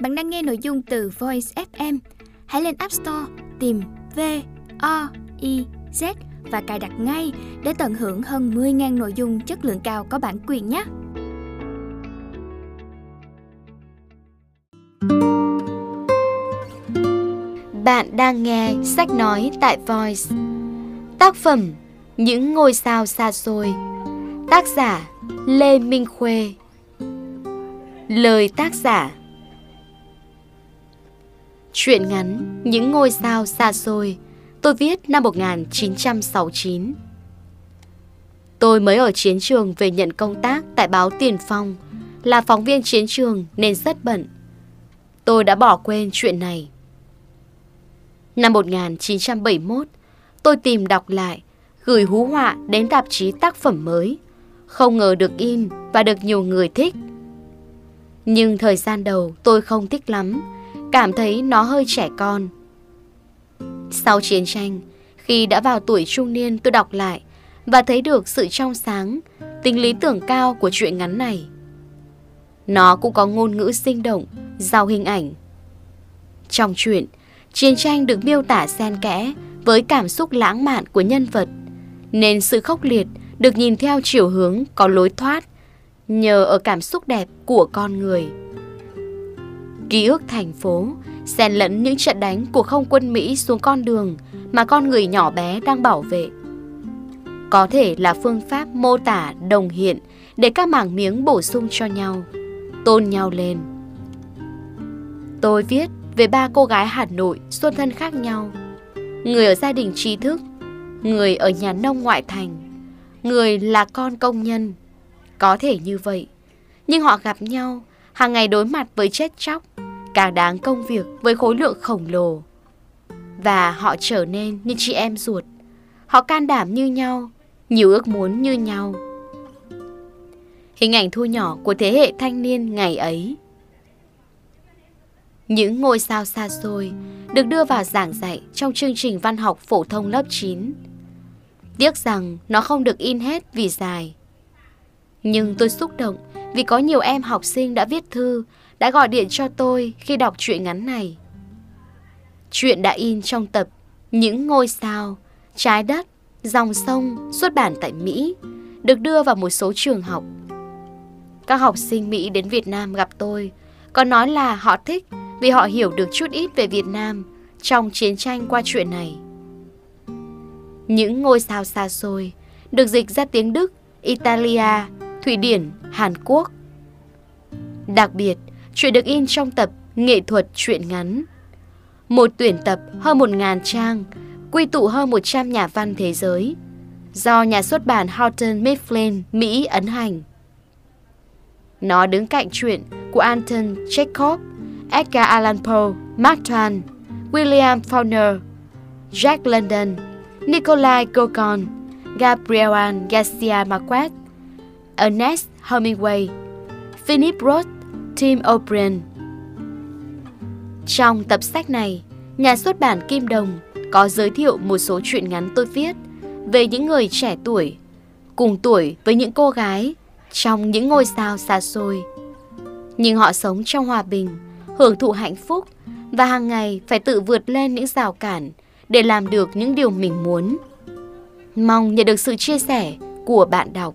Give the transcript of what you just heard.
Bạn đang nghe nội dung từ Voice FM. Hãy lên App Store tìm VOIZ và cài đặt ngay để tận hưởng hơn 10.000 nội dung chất lượng cao có bản quyền nhé. Bạn đang nghe sách nói tại Voice. Tác phẩm Những ngôi sao xa xôi. Tác giả Lê Minh Khuê. Lời tác giả. Truyện ngắn Những ngôi sao xa xôi tôi viết năm 1969. Tôi mới ở chiến trường về nhận công tác tại báo Tiền Phong, là phóng viên chiến trường nên rất bận. Tôi đã bỏ quên chuyện này. Năm 1971, tôi tìm đọc lại, gửi hú họa đến tạp chí tác phẩm mới. Không ngờ được in và được nhiều người thích. Nhưng thời gian đầu tôi không thích lắm, cảm thấy nó hơi trẻ con. Sau chiến tranh, khi đã vào tuổi trung niên tôi đọc lại và thấy được sự trong sáng, tính lý tưởng cao của truyện ngắn này. Nó cũng có ngôn ngữ sinh động, giàu hình ảnh. Trong truyện, chiến tranh được miêu tả xen kẽ với cảm xúc lãng mạn của nhân vật, nên sự khốc liệt được nhìn theo chiều hướng có lối thoát nhờ ở cảm xúc đẹp của con người. Ký ức thành phố xen lẫn những trận đánh của không quân Mỹ xuống con đường mà con người nhỏ bé đang bảo vệ. Có thể là phương pháp mô tả đồng hiện để các mảng miếng bổ sung cho nhau, tôn nhau lên. Tôi viết về ba cô gái Hà Nội xuất thân khác nhau. Người ở gia đình trí thức, người ở nhà nông ngoại thành, người là con công nhân. Có thể như vậy, nhưng họ gặp nhau, hàng ngày đối mặt với chết chóc, càng đáng công việc với khối lượng khổng lồ. Và họ trở nên như chị em ruột. Họ can đảm như nhau, nhiều ước muốn như nhau. Hình ảnh thu nhỏ của thế hệ thanh niên ngày ấy. Những ngôi sao xa xôi được đưa vào giảng dạy trong chương trình văn học phổ thông lớp 9. Tiếc rằng nó không được in hết vì dài. Nhưng tôi xúc động vì có nhiều em học sinh đã viết thư, đã gọi điện cho tôi khi đọc truyện ngắn này. Truyện đã in trong tập Những ngôi sao, trái đất, dòng sông xuất bản tại Mỹ, được đưa vào một số trường học. Các học sinh Mỹ đến Việt Nam gặp tôi, còn nói là họ thích vì họ hiểu được chút ít về Việt Nam trong chiến tranh qua chuyện này. Những ngôi sao xa xôi được dịch ra tiếng Đức, Italia, Thụy Điển, Hàn Quốc. Đặc biệt, truyện được in trong tập Nghệ thuật truyện ngắn. Một tuyển tập hơn 1.000 trang, quy tụ hơn 100 nhà văn thế giới, do nhà xuất bản Houghton Mifflin, Mỹ ấn hành. Nó đứng cạnh truyện của Anton Chekhov, Edgar Allan Poe, Mark Twain, William Faulkner, Jack London, Nikolai Gogol, Gabriel Garcia Marquez, Ernest Hemingway, Philip Roth, Tim O'Brien. Trong tập sách này, nhà xuất bản Kim Đồng có giới thiệu một số truyện ngắn tôi viết về những người trẻ tuổi, cùng tuổi với những cô gái trong những ngôi sao xa xôi. Nhưng họ sống trong hòa bình, hưởng thụ hạnh phúc và hàng ngày phải tự vượt lên những rào cản để làm được những điều mình muốn. Mong nhận được sự chia sẻ của bạn đọc.